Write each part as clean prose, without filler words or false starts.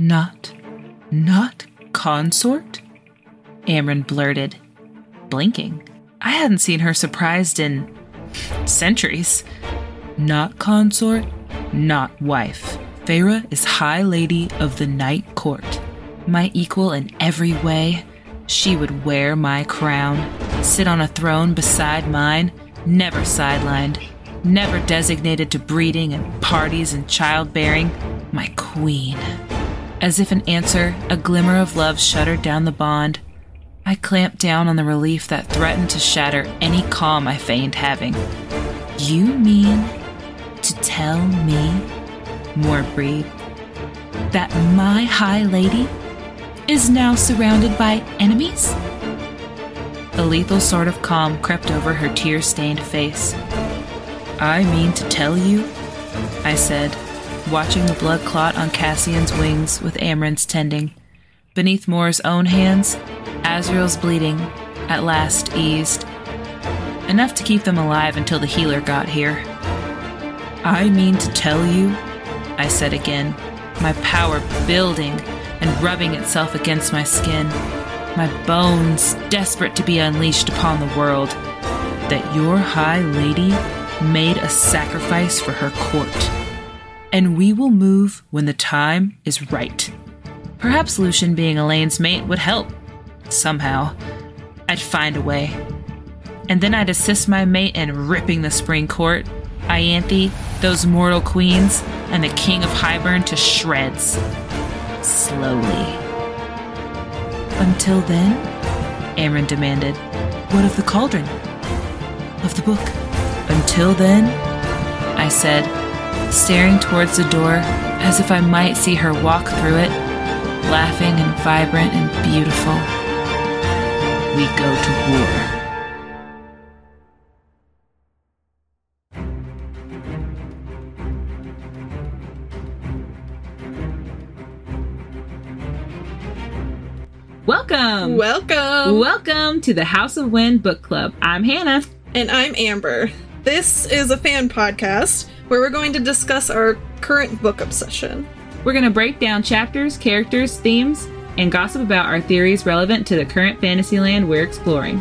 Not consort? Amren blurted, blinking. I hadn't seen her surprised in centuries. Not consort, not wife. Feyre is High Lady of the Night Court. My equal in every way. She would wear my crown, sit on a throne beside mine, never sidelined, never designated to breeding and parties and childbearing. My queen. As if in answer, a glimmer of love shuddered down the bond. I clamped down on the relief that threatened to shatter any calm I feigned having. You mean to tell me, Mor breathed, that my High Lady is now surrounded by enemies? A lethal sort of calm crept over her tear-stained face. I mean to tell you, I said, watching the blood clot on Cassian's wings with Amren's tending. Beneath Mor's own hands, Azriel's bleeding at last eased. Enough to keep them alive until the healer got here. I mean to tell you, I said again, my power building and rubbing itself against my skin, my bones desperate to be unleashed upon the world, that your High Lady made a sacrifice for her court. And we will move when the time is right. Perhaps Lucien being Elain's mate would help. Somehow. I'd find a way. And then I'd assist my mate in ripping the Spring Court, Ianthe, those mortal queens, and the King of Hybern to shreds. Slowly. Until then? Amren demanded. What of the cauldron? Of the book? Until then? I said, staring towards the door as if I might see her walk through it, laughing and vibrant and beautiful. We go to war. Welcome to the House of Wind Book Club. I'm Hannah. And I'm Amber. This is a fan podcast where we're going to discuss our current book obsession. We're going to break down chapters, characters, themes, and gossip about our theories relevant to the current fantasy land we're exploring.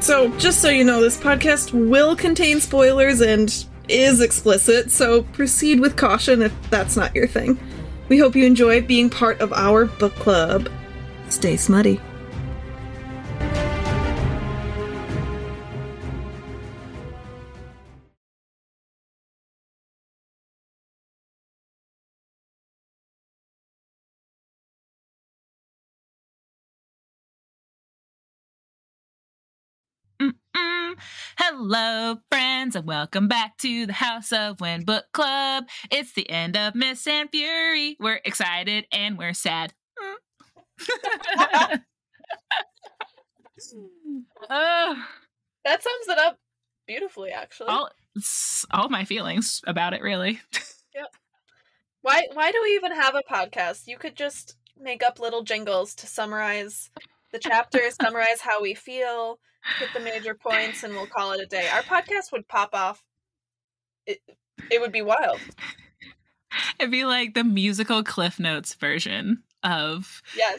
So, just so you know, this podcast will contain spoilers and is explicit, so proceed with caution if that's not your thing. We hope you enjoy being part of our book club. Stay smutty. Hello, friends, and welcome back to the House of Wind Book Club. It's the end of Mist and Fury. We're excited and we're sad. That sums it up beautifully, actually. All my feelings about it, really. Yep. Why do we even have a podcast? You could just make up little jingles to summarize the chapters, summarize how we feel, hit the major points, and we'll call it a day. Our podcast would pop off. It would be wild. It'd be like the musical Cliff Notes version of... Yes.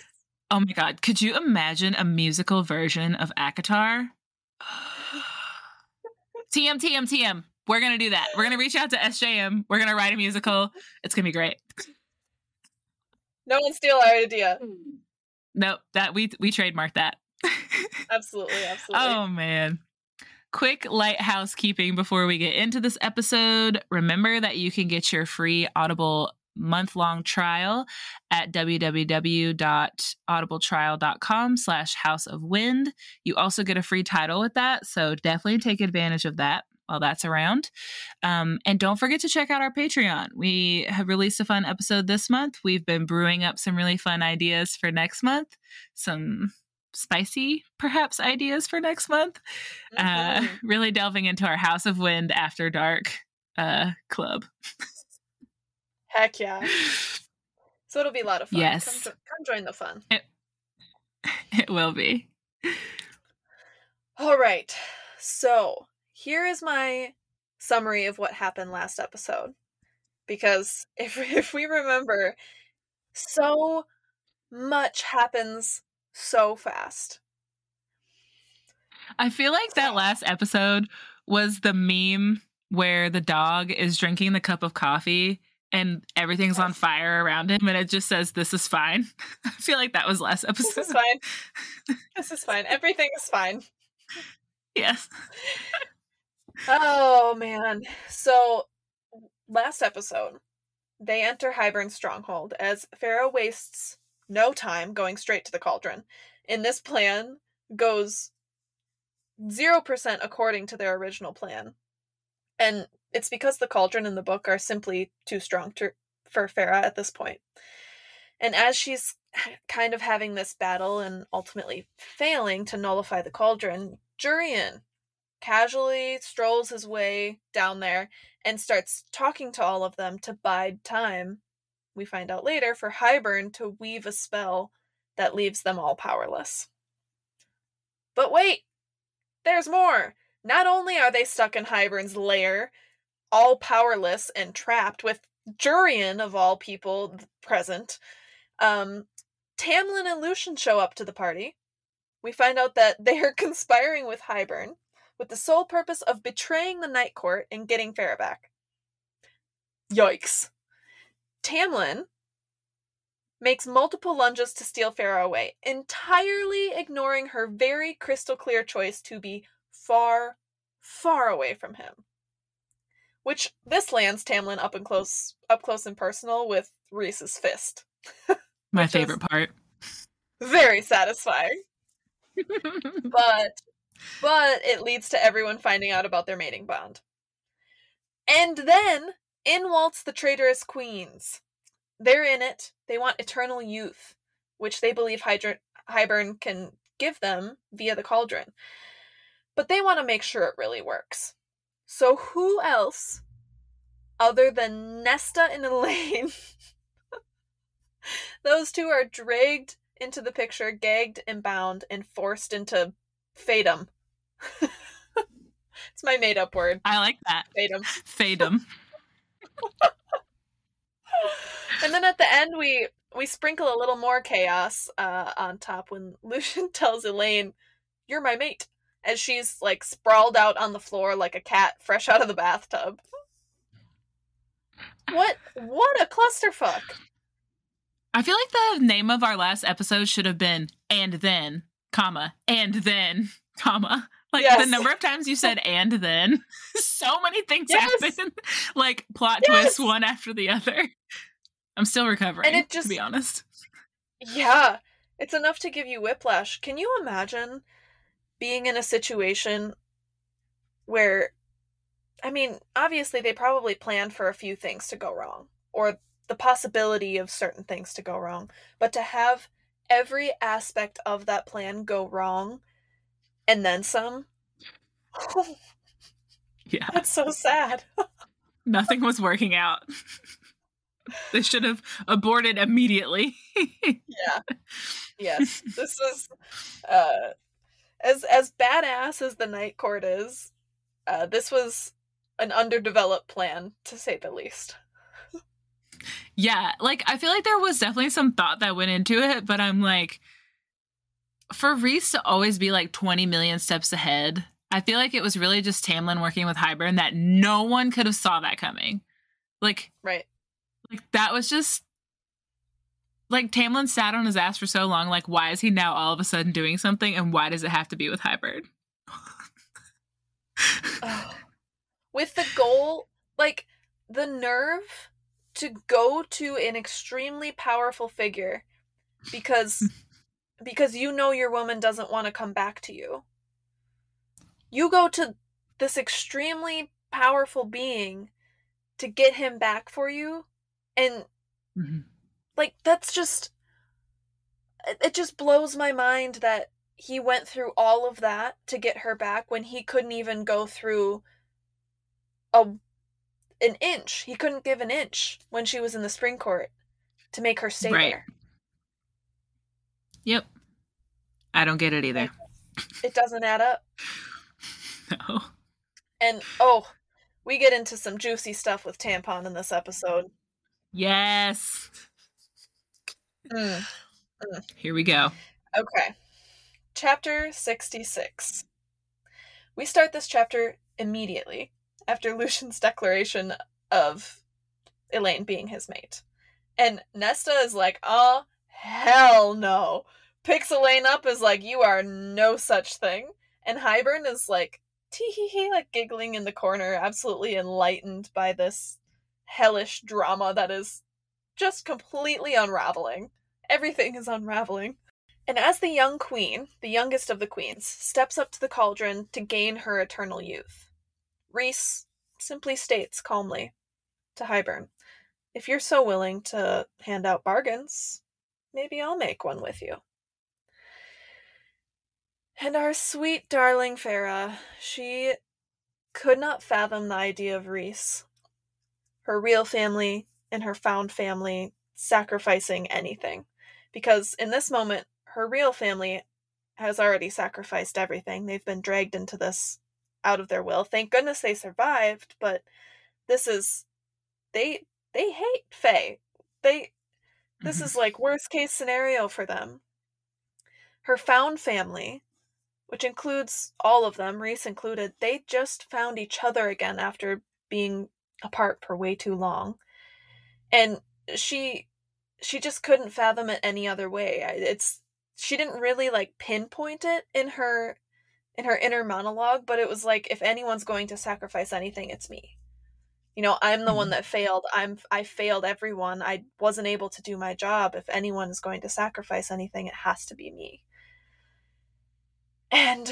Oh my god, could you imagine a musical version of ACOTAR? TM. We're going to do that. We're going to reach out to SJM. We're going to write a musical. It's going to be great. No one steal our idea. Nope, that we trademarked that. Absolutely. Oh, man. Quick light housekeeping before we get into this episode. Remember that you can get your free Audible month-long trial at www.audibletrial.com/houseofwind. You also get a free title with that, so definitely take advantage of that while that's around. And don't forget to check out our Patreon. We have released a fun episode this month. We've been brewing up some really fun ideas for next month. Some... spicy, perhaps, ideas for next month. Mm-hmm. Really delving into our House of Wind After Dark club. Heck yeah. So it'll be a lot of fun. Yes. Come join the fun. It will be. All right. So here is my summary of what happened last episode. Because if we remember, So much happens so fast. I feel like that last episode was the meme where the dog is drinking the cup of coffee and everything's on fire around him, and it just says, "This is fine." I feel like that was last episode. This is fine. This is fine. Everything is fine. Yes. Oh, man. So, last episode, they enter Hybern's stronghold as Feyre wastes no time going straight to the cauldron. And this plan goes 0% according to their original plan. And it's because the cauldron and the book are simply too strong for Feyre at this point. And as she's kind of having this battle and ultimately failing to nullify the cauldron, Jurian casually strolls his way down there and starts talking to all of them to bide time, we find out later, for Hybern to weave a spell that leaves them all powerless. But wait! There's more! Not only are they stuck in Hybern's lair, all powerless and trapped, with Jurian, of all people, present, Tamlin and Lucien show up to the party. We find out that they are conspiring with Hybern with the sole purpose of betraying the Night Court and getting Feyre back. Yikes. Tamlin makes multiple lunges to steal Feyre away, entirely ignoring her very crystal clear choice to be far, far away from him. Which, this lands Tamlin up close and personal with Rhys's fist. My favorite part. Very satisfying. But it leads to everyone finding out about their mating bond. And then, in waltz the traitorous queens. They're in it. They want eternal youth, which they believe Hybern can give them via the cauldron. But they want to make sure it really works. So who else, other than Nesta and Elain, those two are dragged into the picture, gagged and bound, and forced into Fatum. It's my made-up word. I like that. Fatum. Fatum. And then at the end, we sprinkle a little more chaos on top when Lucien tells Elain, "You're my mate," as she's, like, sprawled out on the floor like a cat fresh out of the bathtub. What a clusterfuck. I feel like the name of our last episode should have been "And Then," comma, "And Then," comma. Like, yes. The number of times you said "and then," so many things happen. Like, plot twists one after the other. I'm still recovering, and it just, to be honest. Yeah. It's enough to give you whiplash. Can you imagine being in a situation where, I mean, obviously they probably planned for a few things to go wrong, or the possibility of certain things to go wrong, but to have every aspect of that plan go wrong and then some. Yeah. That's so sad. Nothing was working out. They should have aborted immediately. Yeah. Yes. This is as badass as the Night Court is, this was an underdeveloped plan, to say the least. Yeah, like, I feel like there was definitely some thought that went into it, but I'm like, for Rhys to always be like 20 million steps ahead, I feel like it was really just Tamlin working with Hybern that no one could have saw that coming. Like, right. Like, that was just, like, Tamlin sat on his ass for so long, like, why is he now all of a sudden doing something, and why does it have to be with Hybern? Oh. With the goal, like, the nerve to go to an extremely powerful figure because you know your woman doesn't want to come back to you. You go to this extremely powerful being to get him back for you, and like, that's just, it just blows my mind that he went through all of that to get her back when he couldn't even go through an inch. He couldn't give an inch when she was in the Spring Court to make her stay there. Yep. I don't get it either. It doesn't add up. No. And, we get into some juicy stuff with Tampon in this episode. Yes. Here we go. Okay. Chapter 66. We start this chapter immediately after Lucian's declaration of Elain being his mate. And Nesta is like, oh, hell no. Picks Elain up, is like, you are no such thing. And Hybern is like, tee-hee-hee, like giggling in the corner, absolutely enlightened by this hellish drama that is just completely unraveling. Everything is unraveling. And as the young queen, the youngest of the queens, steps up to the cauldron to gain her eternal youth, Rhys simply states calmly to Hybern, if you're so willing to hand out bargains, maybe I'll make one with you. And our sweet darling Feyre, she could not fathom the idea of Rhys, her real family and her found family, sacrificing anything. Because in this moment, her real family has already sacrificed everything. They've been dragged into this out of their will. Thank goodness they survived, but this is... They hate Faye. This is like worst case scenario for them. Her found family, which includes all of them, Rhys included, they just found each other again after being apart for way too long. And she just couldn't fathom it any other way. She didn't really like pinpoint it in her inner monologue, but it was like, if anyone's going to sacrifice anything, it's me. You know, I'm the one that failed. I failed everyone. I wasn't able to do my job. If anyone is going to sacrifice anything, it has to be me. And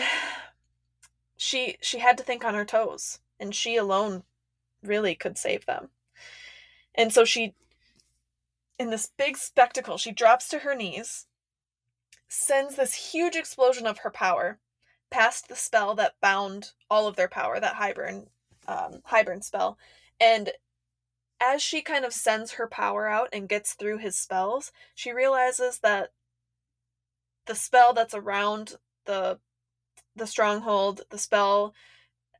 she had to think on her toes, and she alone really could save them. And so she, in this big spectacle, she drops to her knees, sends this huge explosion of her power past the spell that bound all of their power, that Hybern spell. And as she kind of sends her power out and gets through his spells, she realizes that the spell that's around the stronghold, the spell,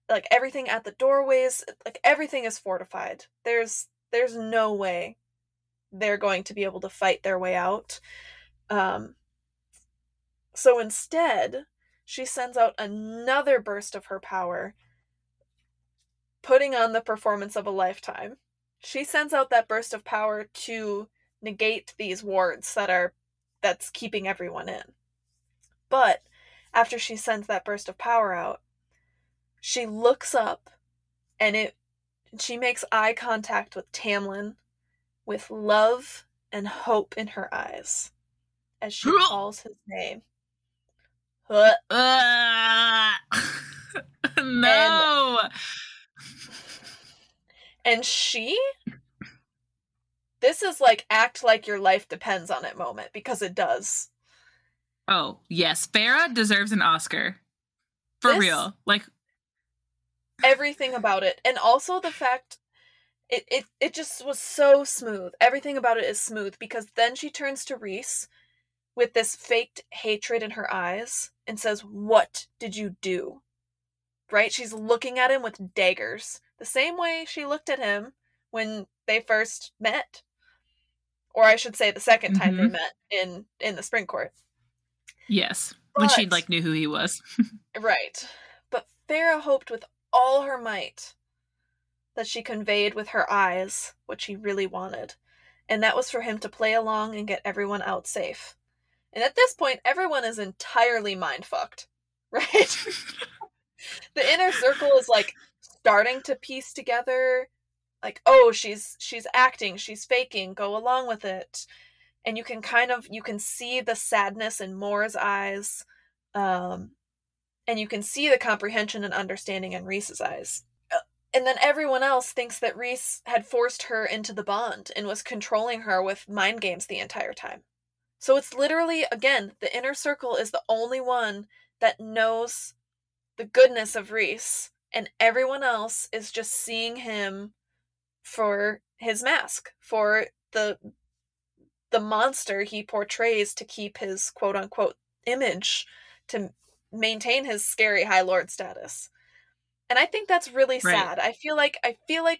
like everything at the doorways, like everything is fortified. There's no way they're going to be able to fight their way out. So instead, she sends out another burst of her power, putting on the performance of a lifetime. She sends out that burst of power to negate these wards that's keeping everyone in. But after she sends that burst of power out, she looks up and she makes eye contact with Tamlin with love and hope in her eyes as she calls his name. No! And this is like act like your life depends on it moment, because it does. Oh, yes. Feyre deserves an Oscar. For real. Like, everything about it. And also the fact it just was so smooth. Everything about it is smooth, because then she turns to Rhys with this faked hatred in her eyes and says, "What did you do?" Right? She's looking at him with daggers, the same way she looked at him when they first met. Or I should say the second time they met in the Spring Court. Yes. When she like knew who he was. Right. But Feyre hoped with all her might that she conveyed with her eyes what she really wanted. And that was for him to play along and get everyone out safe. And at this point, everyone is entirely mind-fucked. Right? The inner circle is like starting to piece together, like, oh, she's acting, she's faking, go along with it. And you can see the sadness in Mor's eyes, and you can see the comprehension and understanding in Rhys's eyes. And then everyone else thinks that Rhys had forced her into the bond and was controlling her with mind games the entire time. So it's literally, again, the inner circle is the only one that knows the goodness of Rhys, and everyone else is just seeing him for his mask, for the monster he portrays to keep his quote-unquote image, to maintain his scary High Lord status. And I think that's really sad. I feel like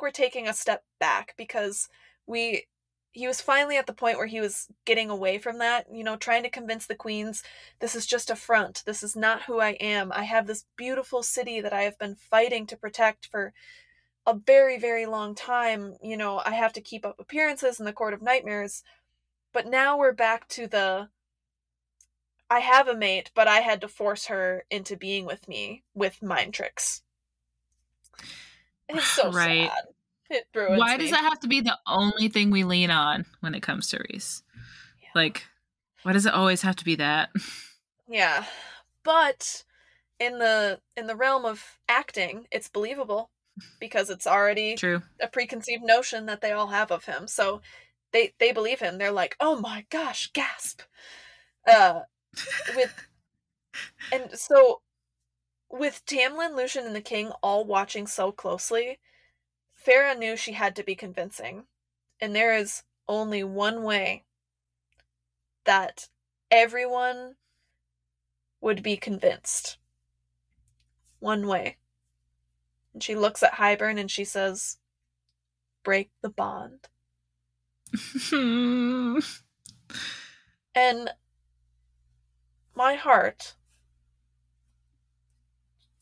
we're taking a step back, because we he was finally at the point where he was getting away from that, you know, trying to convince the queens, this is just a front. This is not who I am. I have this beautiful city that I have been fighting to protect for a very, very long time. You know, I have to keep up appearances in the Court of Nightmares. But now we're back to the, I have a mate, but I had to force her into being with me with mind tricks. It's so right. Sad. It ruins Why me. Does that have to be the only thing we lean on when it comes to Rhys? Yeah. Like, why does it always have to be that? Yeah. But in the realm of acting, it's believable because it's already True. A preconceived notion that they all have of him. So they believe him. They're like, oh my gosh, gasp. With Tamlin, Lucien, and the King all watching so closely, Feyre knew she had to be convincing. And there is only one way that everyone would be convinced. One way. And she looks at Hybern and she says, break the bond. And my heart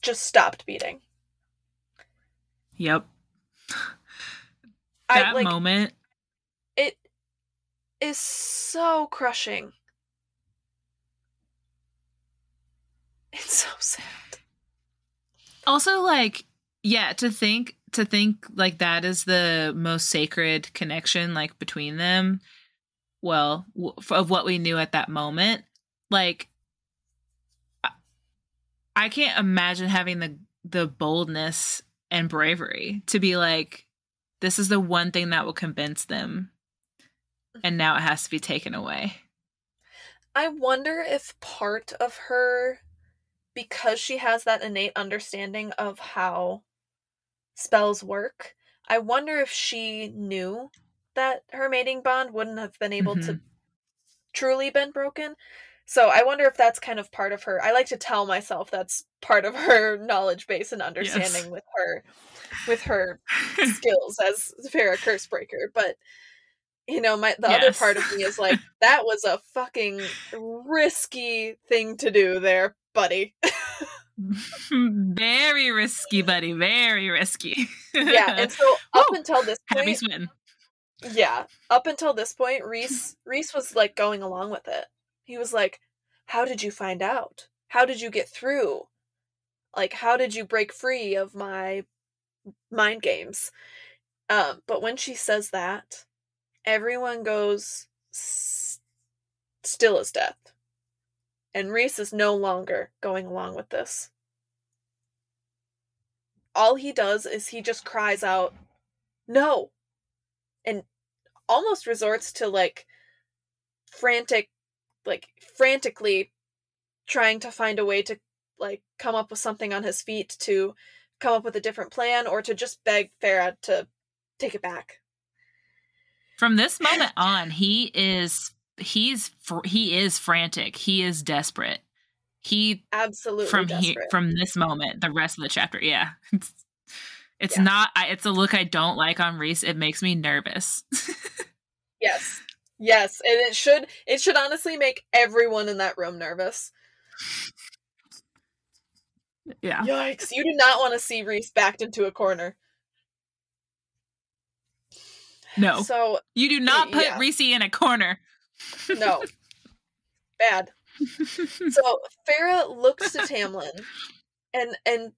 just stopped beating. Yep. That moment. It is so crushing. It's so sad. Also, like, yeah, to think like that is the most sacred connection, like, between them. Well, of what we knew at that moment, like, I can't imagine having the boldness and bravery to be like, this is the one thing that will convince them, and now it has to be taken away. I wonder if part of her, because she has that innate understanding of how spells work, I wonder if she knew that her mating bond wouldn't have been able to truly been broken. So I wonder if that's kind of part of her. I like to tell myself that's part of her knowledge base and understanding yes. with her skills as Feyre Cursebreaker. But, you know, the yes. other part of me is like, that was a fucking risky thing to do there, buddy. Very risky, buddy. Very risky. Yeah, and so up until this point... Happy swim. Yeah, up until this point, Rhys was, like, going along with it. He was like, how did you find out? How did you get through? Like, how did you break free of my mind games? But when she says that, everyone goes still as death. And Rhys is no longer going along with this. All he does is he just cries out, no! And almost resorts to, like, frantically trying to find a way to, like, come up with something on his feet, to come up with a different plan, or to just beg Feyre to take it back. From this moment on, he is frantic. He is desperate. He absolutely from desperate. From this moment, the rest of the chapter, yeah, it's not. It's a look I don't like on Rhys. It makes me nervous. Yes. Yes, and it should honestly make everyone in that room nervous. Yeah. Yikes, you do not want to see Rhys backed into a corner. No. So you do not put Rhys in a corner. No. Bad. So Feyre looks to Tamlin and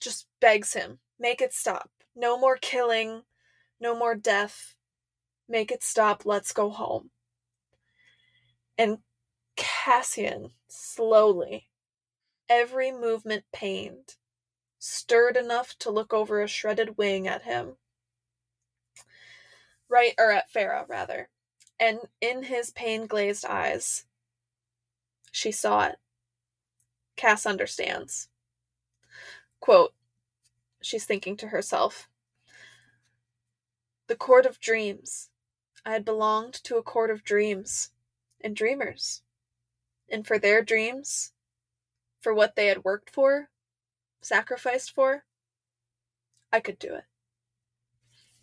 just begs him, make it stop. No more killing, no more death. Make it stop. Let's go home. And Cassian, slowly, every movement pained, stirred enough to look over a shredded wing at him. Right, or at Feyre, rather. And in his pain-glazed eyes, she saw it. Cass understands. Quote, she's thinking to herself, the Court of Dreams. I had belonged to a court of dreams and dreamers. And for their dreams, for what they had worked for, sacrificed for, I could do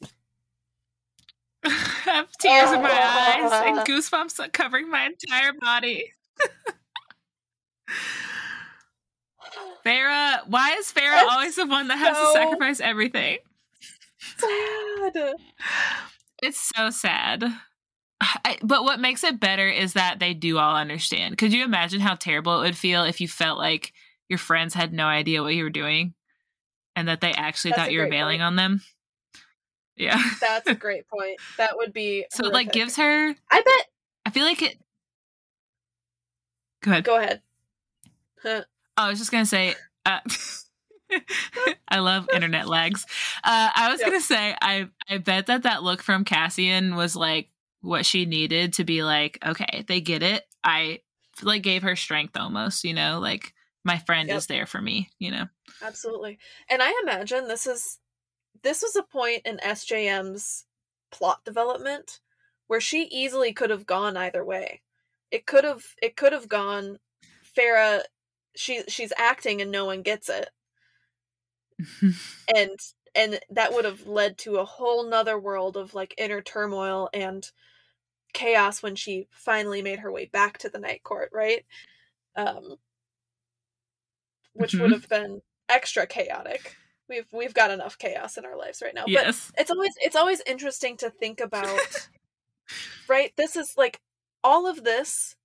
it. have tears in my eyes and goosebumps covering my entire body. Feyre, why is Feyre always the one that has to sacrifice everything? Sad. It's so sad. But what makes it better is that they do all understand. Could you imagine how terrible it would feel if you felt like your friends had no idea what you were doing and that they actually thought you were bailing on them? Yeah. That's a great point. That would be so horrific. It like gives her I feel like it Go ahead. Huh. I was just going to say I love internet lags. I was going to say I bet that look from Cassian was like what she needed to be like, okay, they get it. I like gave her strength almost, you know, like my friend is there for me, you know. Absolutely. And I imagine this was a point in SJM's plot development where she easily could have gone either way. It could have gone Feyre, she's acting and no one gets it. and that would have led to a whole nother world of like inner turmoil and chaos when she finally made her way back to the Night Court, right? Which would have been extra chaotic. We've got enough chaos in our lives right now. Yes. But it's always interesting to think about, right? This is like all of this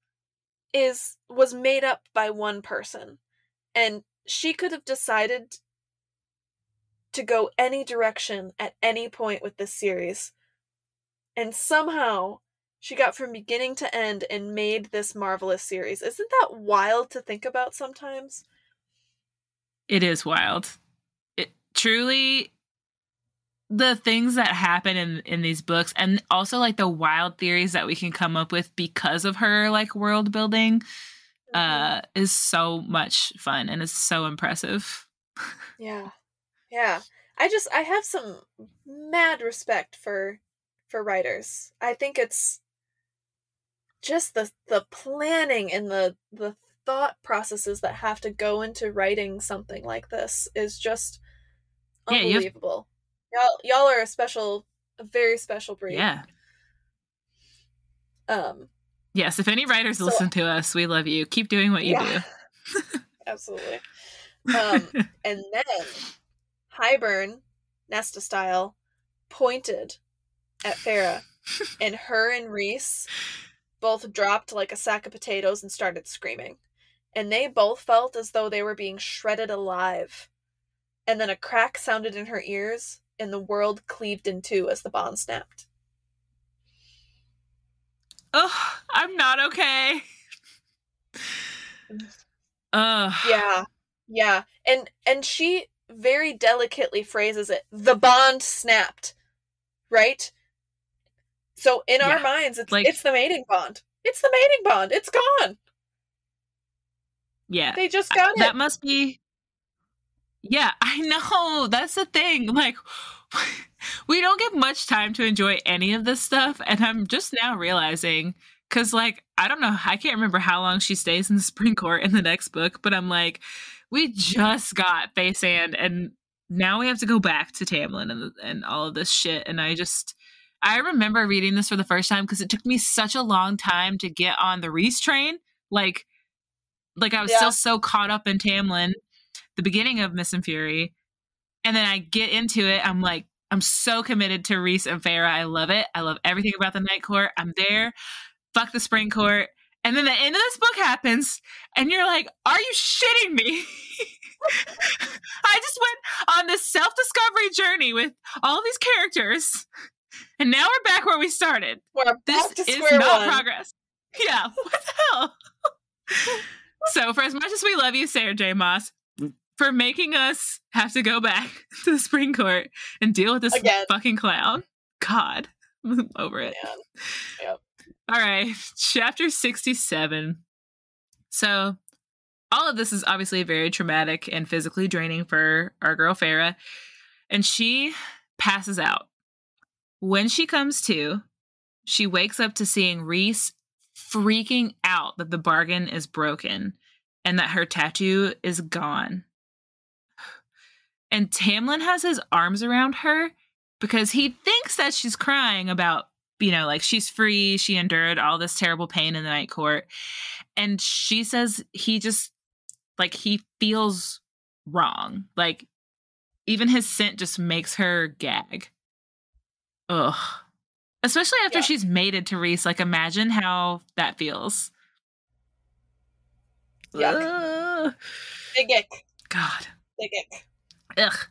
was made up by one person, and she could have decided to go any direction at any point with this series, and somehow she got from beginning to end and made this marvelous series. Isn't that wild to think about sometimes? It is wild. Truly, the things that happen in these books, and also like the wild theories that we can come up with because of her like world building, is so much fun and it's so impressive. Yeah. I have some mad respect for writers. I think it's just the planning and the thought processes that have to go into writing something like this is just unbelievable. Yeah, y'all are a very special breed. Yeah. Yes, if any writers listen to us, we love you. Keep doing what you do. Absolutely. And then Hybern, Nesta style, pointed at Feyre, and her and Rhys both dropped like a sack of potatoes and started screaming. And they both felt as though they were being shredded alive. And then a crack sounded in her ears, and the world cleaved in two as the bond snapped. Oh, I'm not okay. Yeah. And she very delicately phrases it, the bond snapped, right? So in our minds, it's like, it's the mating bond. It's gone. Yeah. They just got it. That must be... Yeah, I know. That's the thing. Like, we don't get much time to enjoy any of this stuff. And I'm just now realizing, because, like, I don't know. I can't remember how long she stays in the Spring Court in the next book. But I'm like, we just got Rhysand, and now we have to go back to Tamlin and all of this shit. And I remember reading this for the first time because it took me such a long time to get on the Rhys train. Like I was still so caught up in Tamlin, the beginning of Mist and Fury, and then I get into it. I'm like, I'm so committed to Rhys and Feyre. I love it. I love everything about the Night Court. I'm there. Fuck the Spring Court. And then the end of this book happens, and you're like, are you shitting me? I just went on this self-discovery journey with all of these characters, and now we're back where we started. This is not progress. Yeah, what the hell? So for as much as we love you, Sarah J. Maas, for making us have to go back to the Spring Court and deal with this fucking clown. God, I'm over it. Yep. All right, chapter 67. So all of this is obviously very traumatic and physically draining for our girl Feyre, and she passes out. When she comes to, she wakes up to seeing Rhys freaking out that the bargain is broken and that her tattoo is gone. And Tamlin has his arms around her because he thinks that she's crying about you know, like, she's free. She endured all this terrible pain in the Night Court. And she says he just, like, he feels wrong. Like, even his scent just makes her gag. Ugh. Especially after she's mated to Rhys. Like, imagine how that feels. Yuck. Big ick. God. Big ick. Ugh.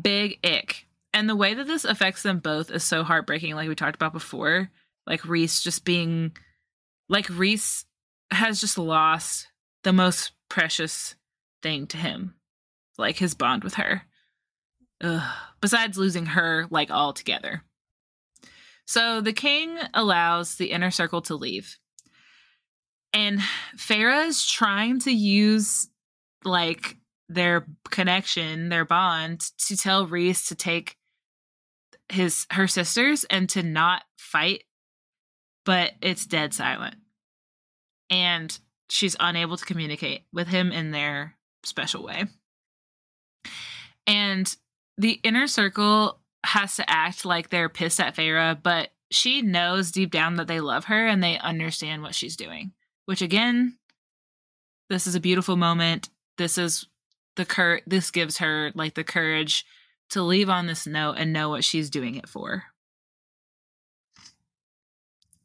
Big ick. And the way that this affects them both is so heartbreaking, like we talked about before. Like, Rhys just being... Like, Rhys has just lost the most precious thing to him. Like, his bond with her. Ugh. Besides losing her, like, altogether. So the king allows the Inner Circle to leave. And Feyre is trying to use, like, their connection, their bond, to tell Rhys to take her sisters and to not fight, but it's dead silent. And she's unable to communicate with him in their special way. And the Inner Circle has to act like they're pissed at Feyre, but she knows deep down that they love her and they understand what she's doing. Which, again, this is a beautiful moment. This is this gives her, like, the courage to leave on this note and know what she's doing it for.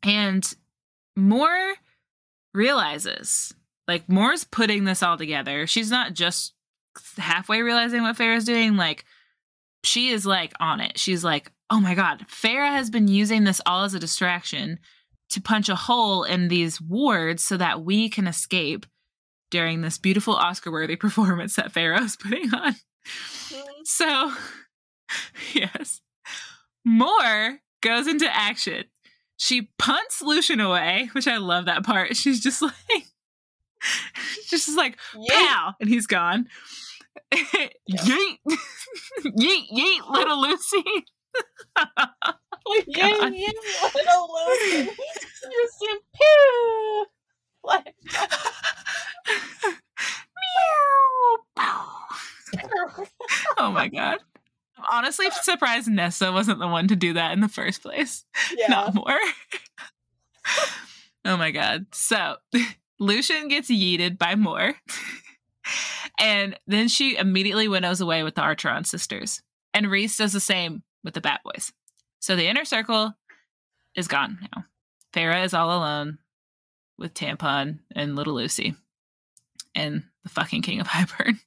And Mor realizes, like, Mor's putting this all together. She's not just halfway realizing what Feyre is doing. Like, she is, like, on it. She's like, oh my God, Feyre has been using this all as a distraction to punch a hole in these wards so that we can escape during this beautiful Oscar-worthy performance that Pharaoh's putting on. So, yes. Mor goes into action. She punts Lucien away, which I love that part. She's just like, pow! And he's gone. Yeet! Yeet, yeet, little Lucy! Oh yeah, yeah, little Lucy. Lucien, pew. What? Oh my God! I'm honestly surprised Nesta wasn't the one to do that in the first place. Yeah. Not Mor. Oh my God! So Lucien gets yeeted by Mor, and then she immediately winnows away with the Archeron sisters, and Rhys does the same with the Bat Boys. So the Inner Circle is gone now. Feyre is all alone with Tampon and little Lucy and the fucking king of Hybern.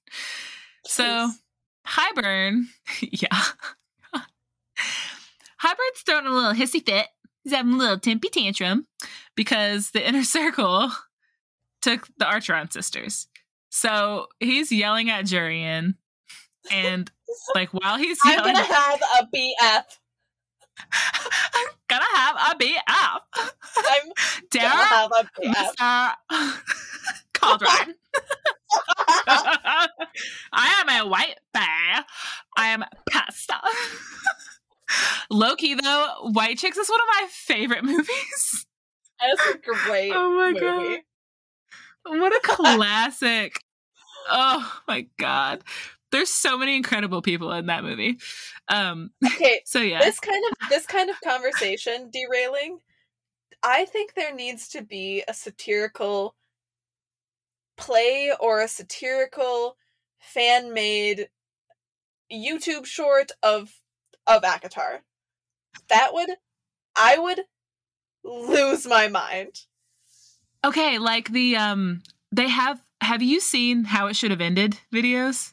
So Hybern, Hybern's throwing a little hissy fit. He's having a little timpy tantrum because the Inner Circle took the Archeron sisters. So he's yelling at Jurian, and like, while he's yelling, I'm gonna have a BF. I'm gonna have a BF. I'm gonna have a BF. Mr. Cauldron. I am a white bear. I am pasta. Low-key, though, White Chicks is one of my favorite movies. That's a great movie. God. What a classic. Oh my God. There's so many incredible people in that movie. Okay, so yeah, this kind of conversation derailing. I think there needs to be a satirical play or a satirical fan-made YouTube short of ACOTAR. I would lose my mind. Okay, like the they have you seen How It Should Have Ended videos?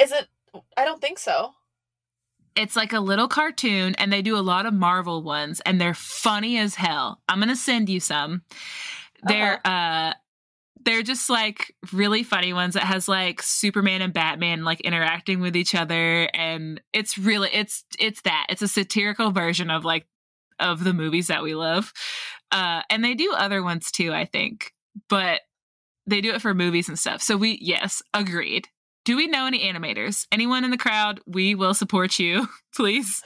Is it? I don't think so. It's like a little cartoon, and they do a lot of Marvel ones, and they're funny as hell. I'm gonna send you some. They're just like really funny ones that has like Superman and Batman like interacting with each other, and it's a satirical version of like of the movies that we love, and they do other ones too, I think, but they do it for movies and stuff. So agreed. Do we know any animators? Anyone in the crowd? We will support you. Please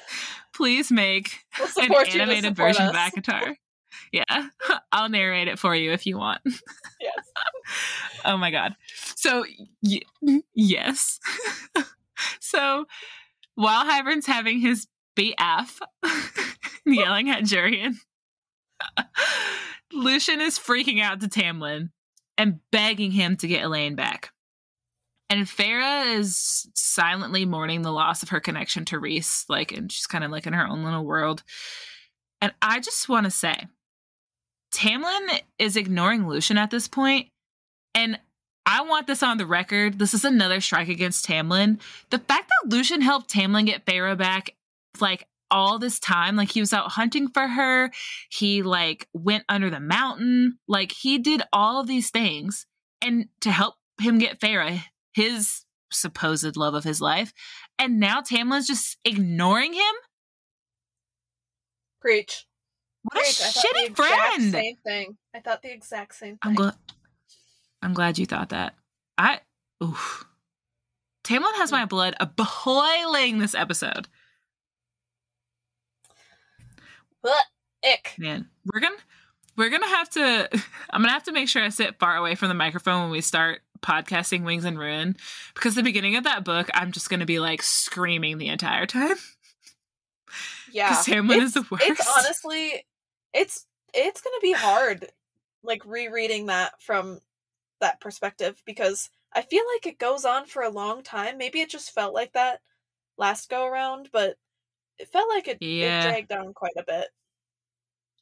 make an animated version of ACOTAR. Yeah. I'll narrate it for you if you want. Yes. Oh my God. So, yes. So, while Hybern's having his BF, yelling at Jurian. Lucien is freaking out to Tamlin and begging him to get Elain back. And Feyre is silently mourning the loss of her connection to Rhys, and she's kind of in her own little world. And I just want to say, Tamlin is ignoring Lucien at this point, and I want this on the record. This is another strike against Tamlin. The fact that Lucien helped Tamlin get Feyre back, all this time, he was out hunting for her. He, went under the mountain. He did all of these things. And to help him get Feyre, his supposed love of his life. And now Tamlin's just ignoring him? Preach. What Preach. A shitty friend! I thought the exact same thing. I'm glad you thought that. Oof. Tamlin has my blood boiling this episode. Ick. Man, we're gonna have to. I'm gonna have to make sure I sit far away from the microphone when we start podcasting Wings and Ruin, because the beginning of that book, I'm just gonna be screaming the entire time. Yeah, because Tamlin is the worst. It's honestly, it's gonna be hard, rereading that from that perspective, because I feel it goes on for a long time. Maybe it just felt like that last go around, but. It felt like it dragged on quite a bit.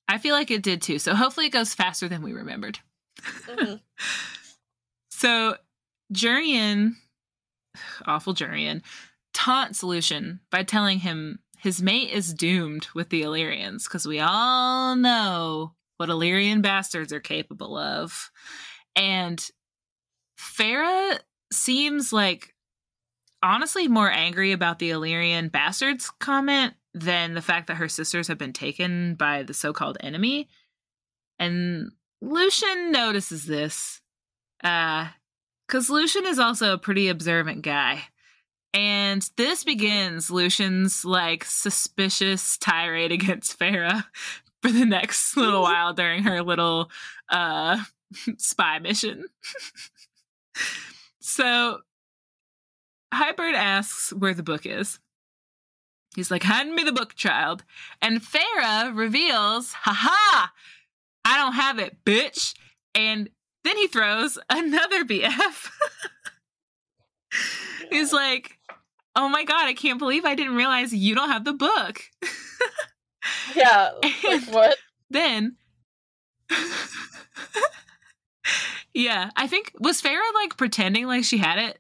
I feel like it did too. So hopefully it goes faster than we remembered. Mm-hmm. So Jurian, awful Jurian, taunts Lucien by telling him his mate is doomed with the Illyrians, because we all know what Illyrian bastards are capable of. And Feyre seems honestly more angry about the Illyrian bastards comment than the fact that her sisters have been taken by the so-called enemy. And Lucien notices this, because Lucien is also a pretty observant guy. And this begins Lucian's suspicious tirade against Feyre for the next little while during her little spy mission. So Hybern asks where the book is. He's hand me the book, child. And Feyre reveals, ha-ha, I don't have it, bitch. And then he throws another BF. He's oh my God, I can't believe I didn't realize you don't have the book. Yeah, what? Then... yeah, I think, was Feyre pretending she had it?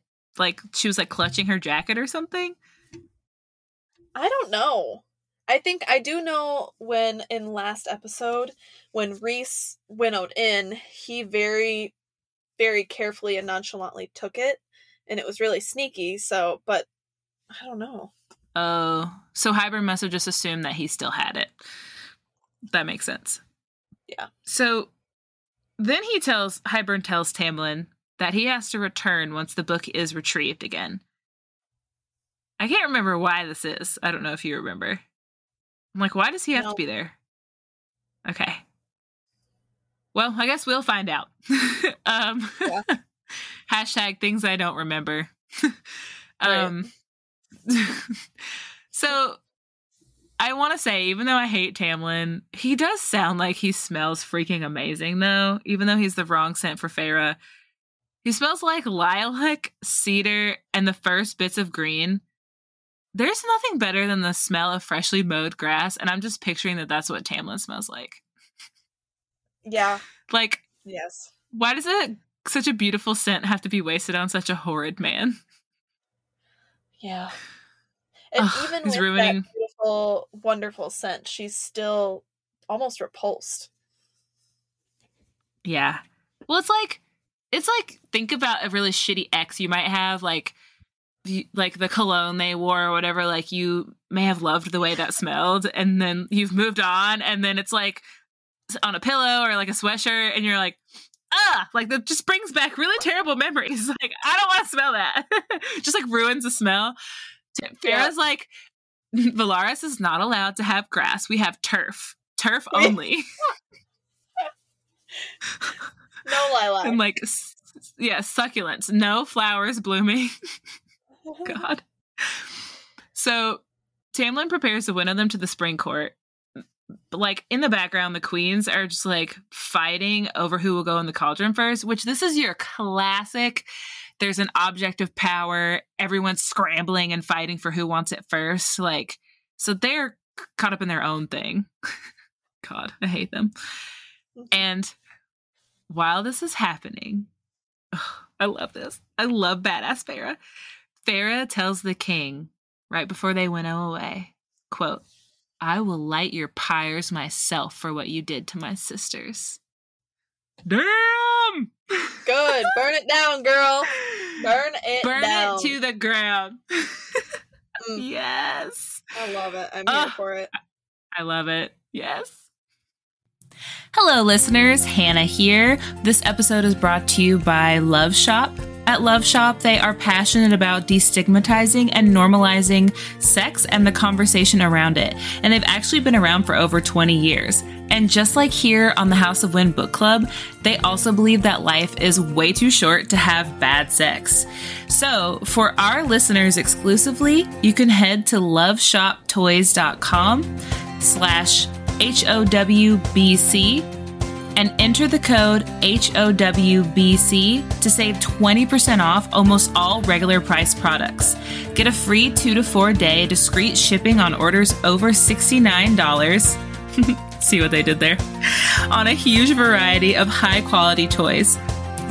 She was clutching her jacket or something? I don't know. I think I do know when in last episode, when Rhys winnowed in, he very, very carefully and nonchalantly took it, and it was really sneaky, so, but I don't know. Oh, so Hybern must have just assumed that he still had it. That makes sense. Yeah. So then Hybern tells Tamlin that he has to return once the book is retrieved again. I can't remember why this is. I don't know if you remember. I'm why does he have to be there? Okay. Well, I guess we'll find out. Yeah. Hashtag things I don't remember. So I want to say, even though I hate Tamlin, he does sound like he smells freaking amazing, though. Even though he's the wrong scent for Feyre. He smells like lilac, cedar, and the first bits of green. There's nothing better than the smell of freshly mowed grass, and I'm just picturing that that's what Tamlin smells like. Yeah. Yes. Why does such a beautiful scent have to be wasted on such a horrid man? Yeah. And even with that beautiful, wonderful scent, she's still almost repulsed. Yeah. Well, it's think about a really shitty ex you might have, the cologne they wore or whatever, you may have loved the way that smelled, and then you've moved on, and then it's, on a pillow or, a sweatshirt, and you're that just brings back really terrible memories. I don't want to smell that. Just, ruins the smell. Yeah. Feyre's Velaris is not allowed to have grass. We have turf. Turf only. No lilac. And succulents. No flowers blooming. God. So Tamlin prepares to winnow them to the Spring Court. Like, in the background, the queens are just, like, fighting over who will go in the cauldron first, which this is your classic. There's an object of power. Everyone's scrambling and fighting for who wants it first. Like, so they're caught up in their own thing. God, I hate them. And while this is happening, I love this. I love badass Feyre. Feyre tells the king right before they winnow away, quote, "I will light your pyres myself for what you did to my sisters." Damn! Good. Burn it down, girl. Burn it down. Burn it to the ground. Yes. I love it. I'm here for it. I love it. Yes. Hello, listeners. Hannah here. This episode is brought to you by Love Shop. At Love Shop, they are passionate about destigmatizing and normalizing sex and the conversation around it. And they've actually been around for over 20 years. And just like here on the House of Wind Book Club, they also believe that life is way too short to have bad sex. So for our listeners exclusively, you can head to loveshoptoys.com/HOWBC and enter the code HOWBC to save 20% off almost all regular price products. Get a free 2 to 4 day discreet shipping on orders over $69. See what they did there? On a huge variety of high quality toys.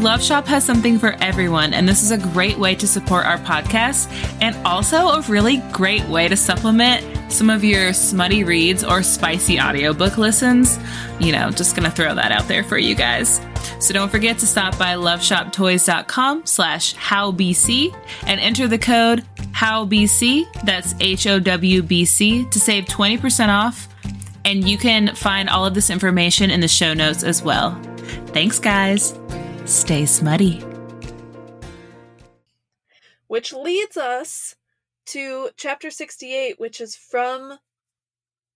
Love Shop has something for everyone, and this is a great way to support our podcast and also a really great way to supplement some of your smutty reads or spicy audiobook listens. You know, just going to throw that out there for you guys. So don't forget to stop by loveshoptoys.com/howbc and enter the code HOWBC, that's HOWBC, to save 20% off. And you can find all of this information in the show notes as well. Thanks, guys. Stay smutty. Which leads us to chapter 68, which is from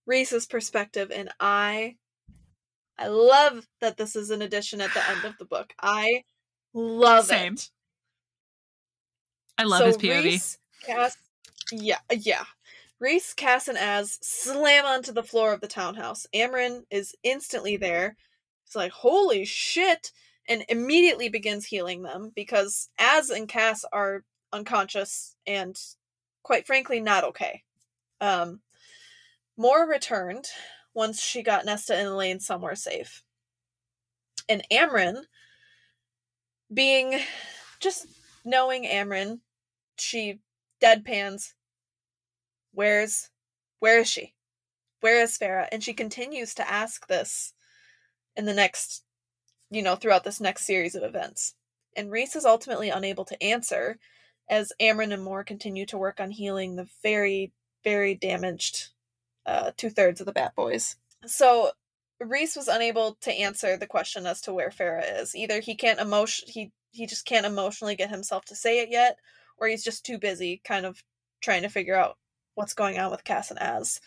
Rhys's perspective, and I love that this is an addition at the end of the book. I love it. I love his POV. Rhys, Cass, and Az slam onto the floor of the townhouse. Amren is instantly there. He's like, holy shit, and immediately begins healing them because Az and Cass are unconscious and quite frankly, not okay. Mor returned once she got Nesta and Elain somewhere safe. And Amren, knowing Amren, she deadpans, where is she? Where is Feyre? And she continues to ask this in the next, throughout this next series of events. And Rhys is ultimately unable to answer as Amren and Mor continue to work on healing the very, very damaged 2/3 of the Bat Boys. So Rhys was unable to answer the question as to where Feyre is. Either he just can't emotionally get himself to say it yet, or he's just too busy kind of trying to figure out what's going on with Cass and Az.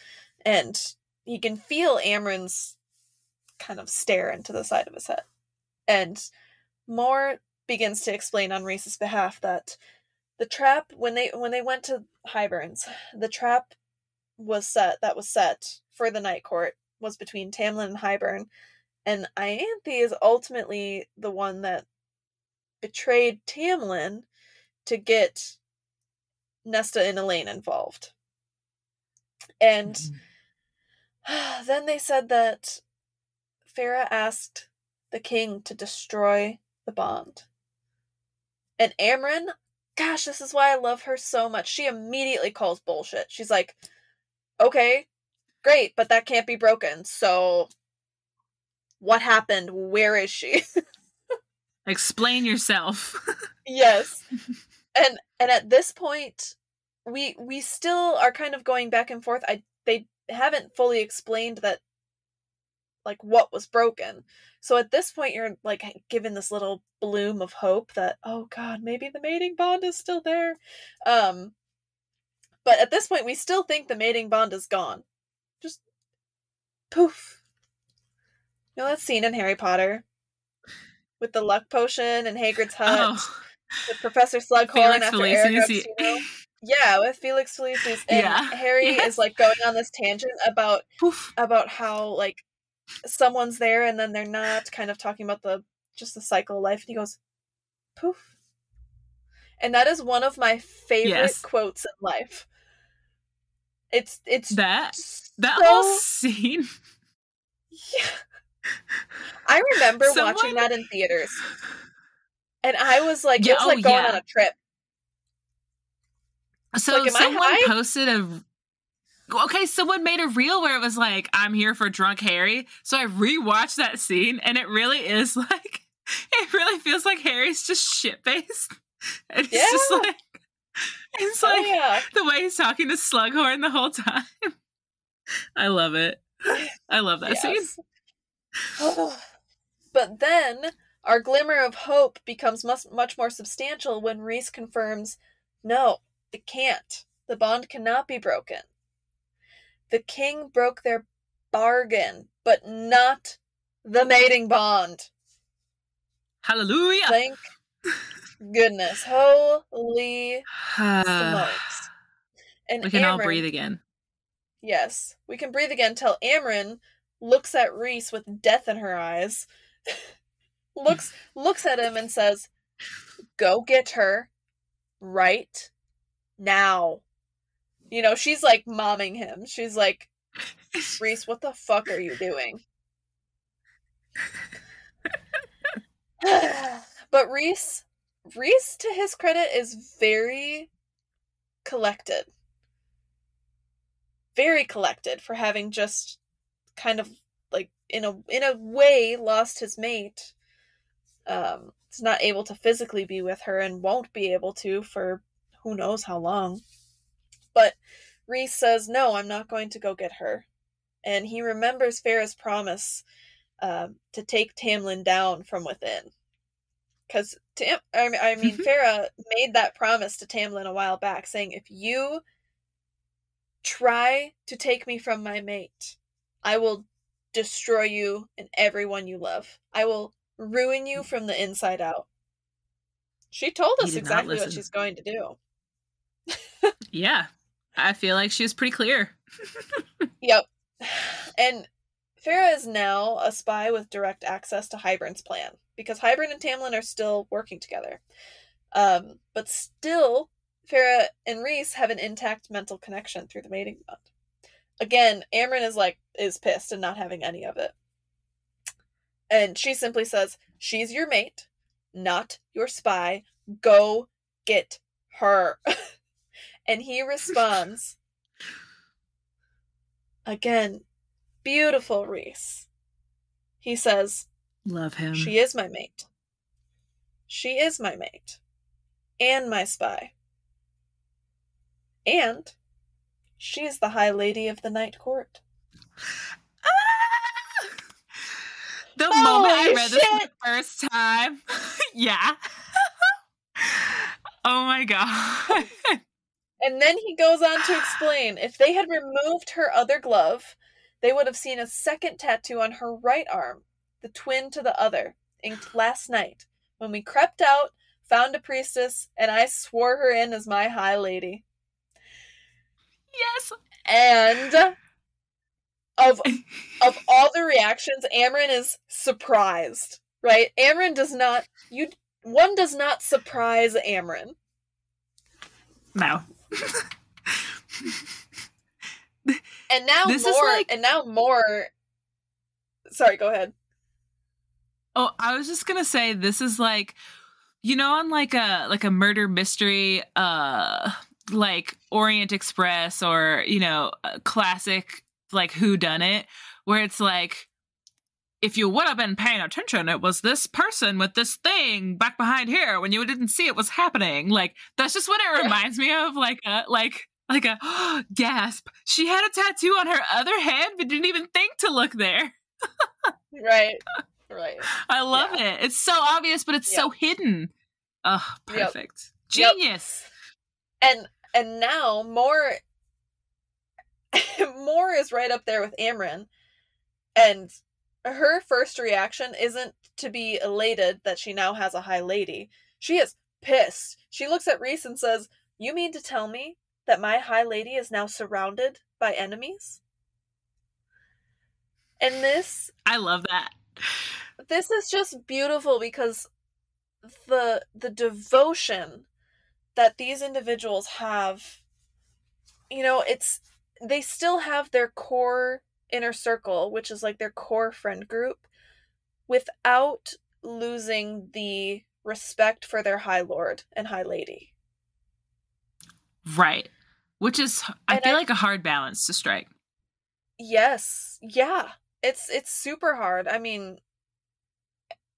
And he can feel Amren's kind of stare into the side of his head. And Mor begins to explain on Rhys's behalf that the trap, when they went to Hybern's, the trap was set for the Night Court was between Tamlin and Hybern, and Ianthe is ultimately the one that betrayed Tamlin to get Nesta and Elain involved. And then they said that Feyre asked the king to destroy the bond. And Amren, gosh, this is why I love her so much. She immediately calls bullshit. She's like, okay, great, but that can't be broken. So what happened? Where is she? Explain yourself. Yes. And at this point, we still are kind of going back and forth. They haven't fully explained that, like, what was broken. So at this point, you're, like, given this little bloom of hope that, oh god, maybe the mating bond is still there. But at this point, we still think the mating bond is gone. Just poof. You know that scene in Harry Potter with the luck potion and Hagrid's hut, with Professor Slughorn after Aragog, Yeah, with Felix Felicis. And Harry is like going on this tangent about how like someone's there and then they're not, kind of talking about the cycle of life, and he goes, poof. And that is one of my favorite quotes in life. It's that whole scene. Yeah. I remember watching that in theaters. And I was like, it was like going on a trip. So like, someone posted someone made a reel where it was like, I'm here for drunk Harry. So I rewatched that scene, and it really is like, it really feels like Harry's just shit-faced. It's just like, it's like the way he's talking to Slughorn the whole time. I love it. I love that scene. Oh. But then our glimmer of hope becomes much more substantial when Rhys confirms, no, it can't. The bond cannot be broken. The king broke their bargain, but not the mating bond. Hallelujah! Thank goodness. Holy smokes. And we can all breathe again. Yes, we can breathe again till Amren looks at Rhys with death in her eyes, looks at him and says, go get her right now. You know, she's like momming him. She's like, Rhys, what the fuck are you doing? But Rhys, to his credit, is very collected. Very collected for having just kind of like in a way lost his mate. He's not able to physically be with her and won't be able to for who knows how long. But Rhys says, no, I'm not going to go get her. And he remembers Feyre's promise to take Tamlin down from within. Because Feyre made that promise to Tamlin a while back, saying, if you try to take me from my mate, I will destroy you and everyone you love. I will ruin you from the inside out. She told us exactly what she's going to do. Yeah. I feel like she was pretty clear. Yep. And Feyre is now a spy with direct access to Hybern's plan, because Hybern and Tamlin are still working together. But still, Feyre and Rhys have an intact mental connection through the mating bond. Again, Amren is pissed and not having any of it. And she simply says, she's your mate, not your spy. Go get her. And he responds, again, beautiful Rhys. He says, love him. She is my mate. She is my mate. And my spy. And she is the High Lady of the Night Court. Ah! The Holy moment I read this for the first time. Yeah. Oh my god. And then he goes on to explain, if they had removed her other glove, they would have seen a second tattoo on her right arm, the twin to the other, inked last night, when we crept out, found a priestess, and I swore her in as my High Lady. Yes! And of all the reactions, Amren is surprised, right? Amren does not... One does not surprise Amren. No. And now Mor... Sorry, go ahead. Oh, I was just gonna say, this is like... You know, on like a murder mystery... like Orient Express, or you know, classic like whodunit, where it's like, if you would have been paying attention, it was this person with this thing back behind here when you didn't see it was happening. Like, that's just what it reminds me of. Like a gasp, she had a tattoo on her other hand but didn't even think to look there. right I love it. It's so obvious, but it's so hidden. Oh, perfect. Genius. And now Mor is right up there with Amren, and her first reaction isn't to be elated that she now has a High Lady. She is pissed. She looks at Rhys and says, You mean to tell me that my High Lady is now surrounded by enemies? And this... I love that. This is just beautiful because the devotion that these individuals have, you know, it's... They still have their core inner circle, which is like their core friend group, without losing the respect for their High Lord and High Lady. Right. Which is, I feel like a hard balance to strike. Yes. Yeah. It's super hard. I mean,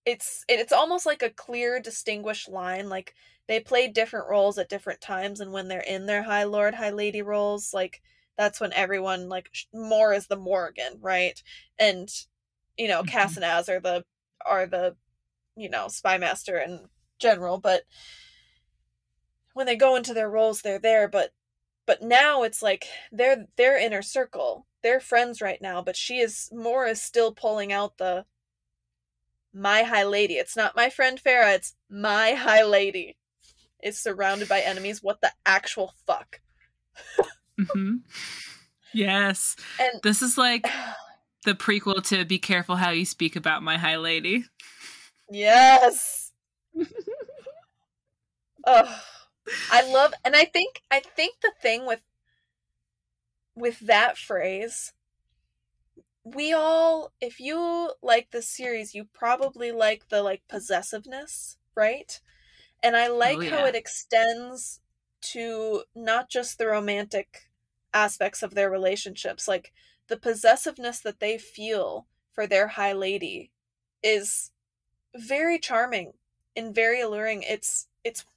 it's almost like a clear, distinguished line. Like, they play different roles at different times, and when they're in their High Lord, High Lady roles, like, that's when everyone, like, Mor is the Morrigan, right? And, you know, mm-hmm. Cass and Az are the, you know, spymaster and general, but when they go into their roles, they're there, but now it's like, they're their inner circle. They're friends right now, but Mor is still pulling out my High Lady. It's not my friend Feyre, it's my High Lady is surrounded by enemies. What the actual fuck? Mm-hmm. Yes. And this is like the prequel to Be Careful How You Speak About My High Lady. Yes. Oh, I love, and I think the thing with that phrase, we all, if you like the series, you probably like the possessiveness, right? And I like how it extends to not just the romantic aspects of their relationships. Like, the possessiveness that they feel for their High Lady is very charming and very alluring. It's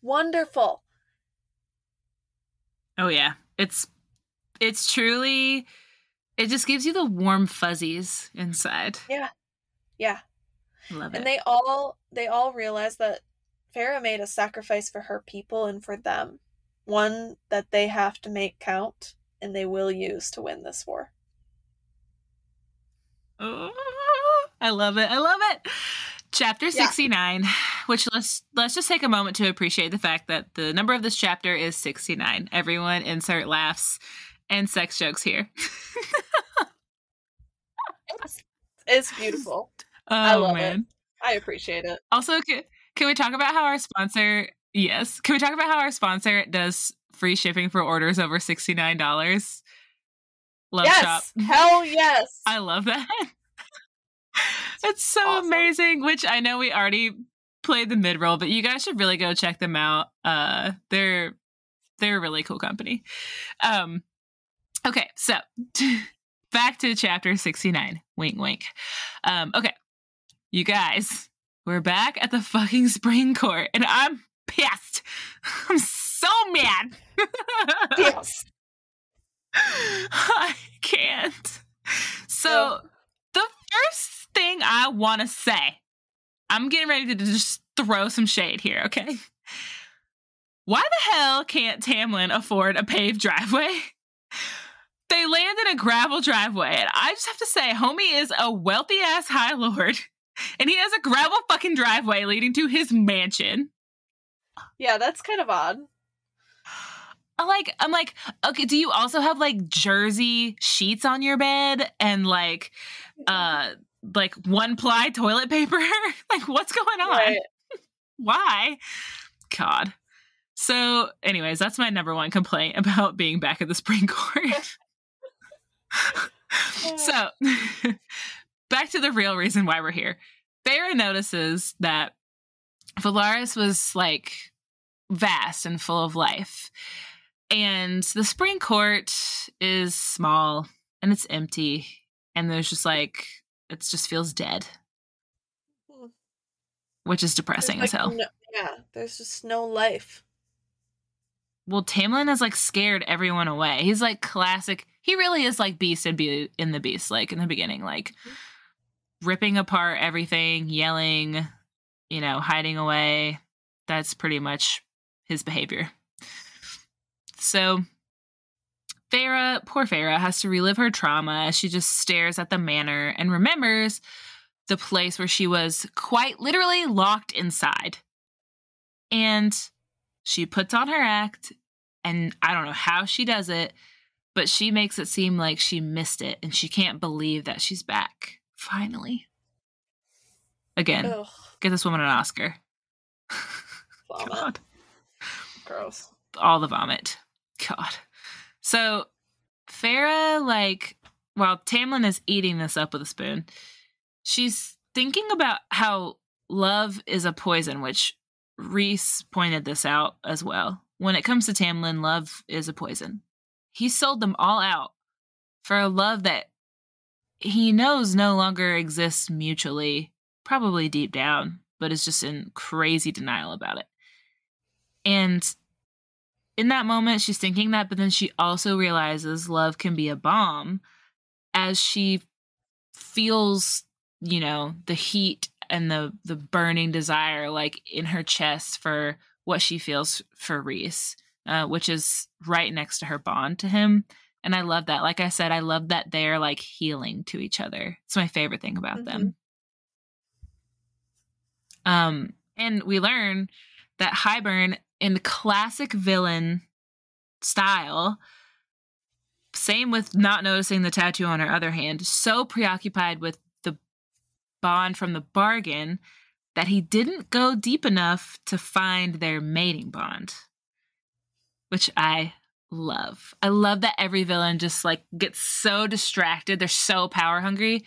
wonderful. Oh yeah. It's truly, it just gives you the warm fuzzies inside. Yeah. Yeah. Love it. And they all realize that Feyre made a sacrifice for her people and for them. One that they have to make count, and they will use to win this war. Oh, I love it. Chapter 69, which let's just take a moment to appreciate the fact that the number of this chapter is 69. Everyone insert laughs and sex jokes here. It's beautiful. Oh, I love it. I appreciate it. Also, can we talk about how our sponsor... Yes. Can we talk about how our sponsor does free shipping for orders over $69? Love yes, shop. Hell yes. I love that. It's so awesome. Amazing, which I know we already played the mid-roll, but you guys should really go check them out. They're a really cool company. Okay, so back to chapter 69. Wink, wink. Okay, you guys, we're back at the fucking Spring Court, and I'm pissed. I'm so mad. Yes. I can't. So the first thing I want to say, I'm getting ready to just throw some shade here, okay? Why the hell can't Tamlin afford a paved driveway? They land in a gravel driveway, and I just have to say, homie is a wealthy-ass High Lord, and he has a gravel fucking driveway leading to his mansion. Yeah, that's kind of odd. I'm like, okay, do you also have like jersey sheets on your bed and like one ply toilet paper? Like, what's going on? Right. Why? God. So anyways, that's my number one complaint about being back at the Spring Court. So back to the real reason why we're here. Feyre notices that Velaris was like vast and full of life, and the Spring Court is small and it's empty, and there's just like, it just feels dead, which is depressing as hell. No, yeah, there's just no life. Well, Tamlin has like scared everyone away. He's like classic. He really is like Beast and Beauty and the Beast, like in the beginning, like ripping apart everything, yelling, you know, hiding away. That's pretty much his behavior. So poor Feyre has to relive her trauma as she just stares at the manor and remembers the place where she was quite literally locked inside. And she puts on her act And I don't know how she does it, but she makes it seem like she missed it and she can't believe that she's back. Finally. Again, ugh. Get this woman an Oscar. Vomit. Gross. All the vomit. God. So Feyre, like, while Tamlin is eating this up with a spoon, she's thinking about how love is a poison, which Rhys pointed this out as well. When it comes to Tamlin, love is a poison. He sold them all out for a love that he knows no longer exists mutually, probably deep down, but is just in crazy denial about it. And in that moment, she's thinking that, but then she also realizes love can be a bomb as she feels, you know, the heat and the burning desire, like, in her chest for what she feels for Rhys, which is right next to her bond to him. And I love that. Like I said, I love that they're, like, healing to each other. It's my favorite thing about them. And we learn that Hybern, in classic villain style, same with not noticing the tattoo on her other hand, so preoccupied with the bond from the bargain that he didn't go deep enough to find their mating bond, which I love. I love that every villain just, like, gets so distracted. They're so power hungry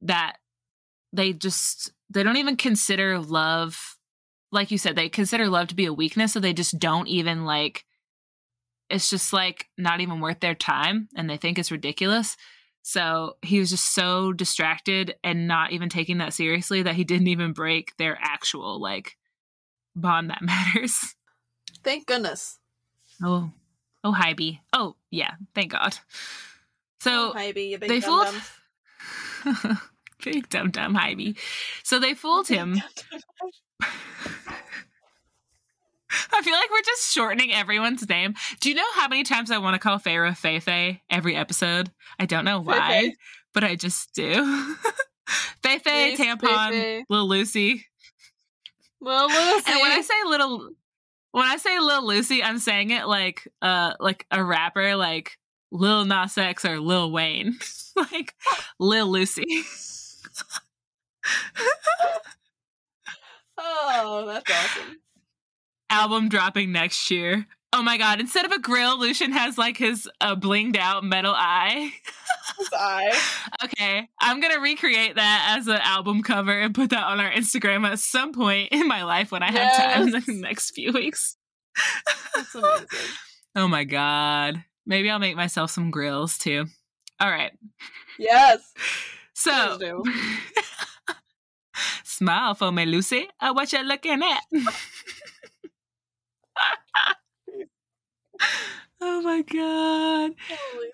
that they don't even consider love. Like you said, they consider love to be a weakness. So they just don't even, like, it's just, like, not even worth their time. And they think it's ridiculous. So he was just so distracted and not even taking that seriously that he didn't even break their actual, like, bond that matters. Thank goodness. Oh, Hybie. Oh, yeah. Thank God. So Hybie, you big they fooled. Big dumb dumb Hybie. So they fooled him. I feel like we're just shortening everyone's name. Do you know how many times I want to call Feyre Feyfe every episode? I don't know why, but I just do. Feyfe, Tampon, Feyfe. Little Lucy. Little Lucy. And when I say Lil Lucy, I'm saying it like a rapper, like Lil Nas X or Lil Wayne. Like Lil Lucy. Oh, that's awesome. Album dropping next year. Oh my God. Instead of a grill, Lucien has, like, his blinged out metal eye. His eye. Okay. I'm going to recreate that as an album cover and put that on our Instagram at some point in my life when I have time in the next few weeks. That's amazing. Oh my God. Maybe I'll make myself some grills too. All right. Yes. So. Smile for me, Lucy. What you looking at? Oh my God.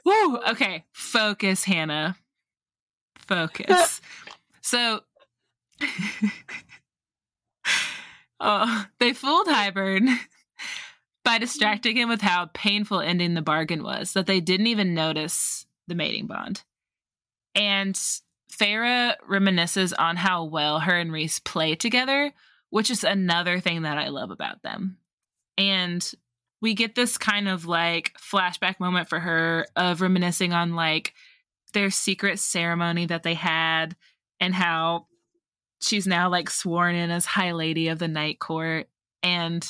Woo. Okay. Focus, Hannah. Focus. So they fooled Hybern by distracting him with how painful ending the bargain was, that they didn't even notice the mating bond. And Feyre reminisces on how well her and Rhys play together, which is another thing that I love about them. And we get this kind of, like, flashback moment for her of reminiscing on, like, their secret ceremony that they had and how she's now, like, sworn in as High Lady of the Night Court. And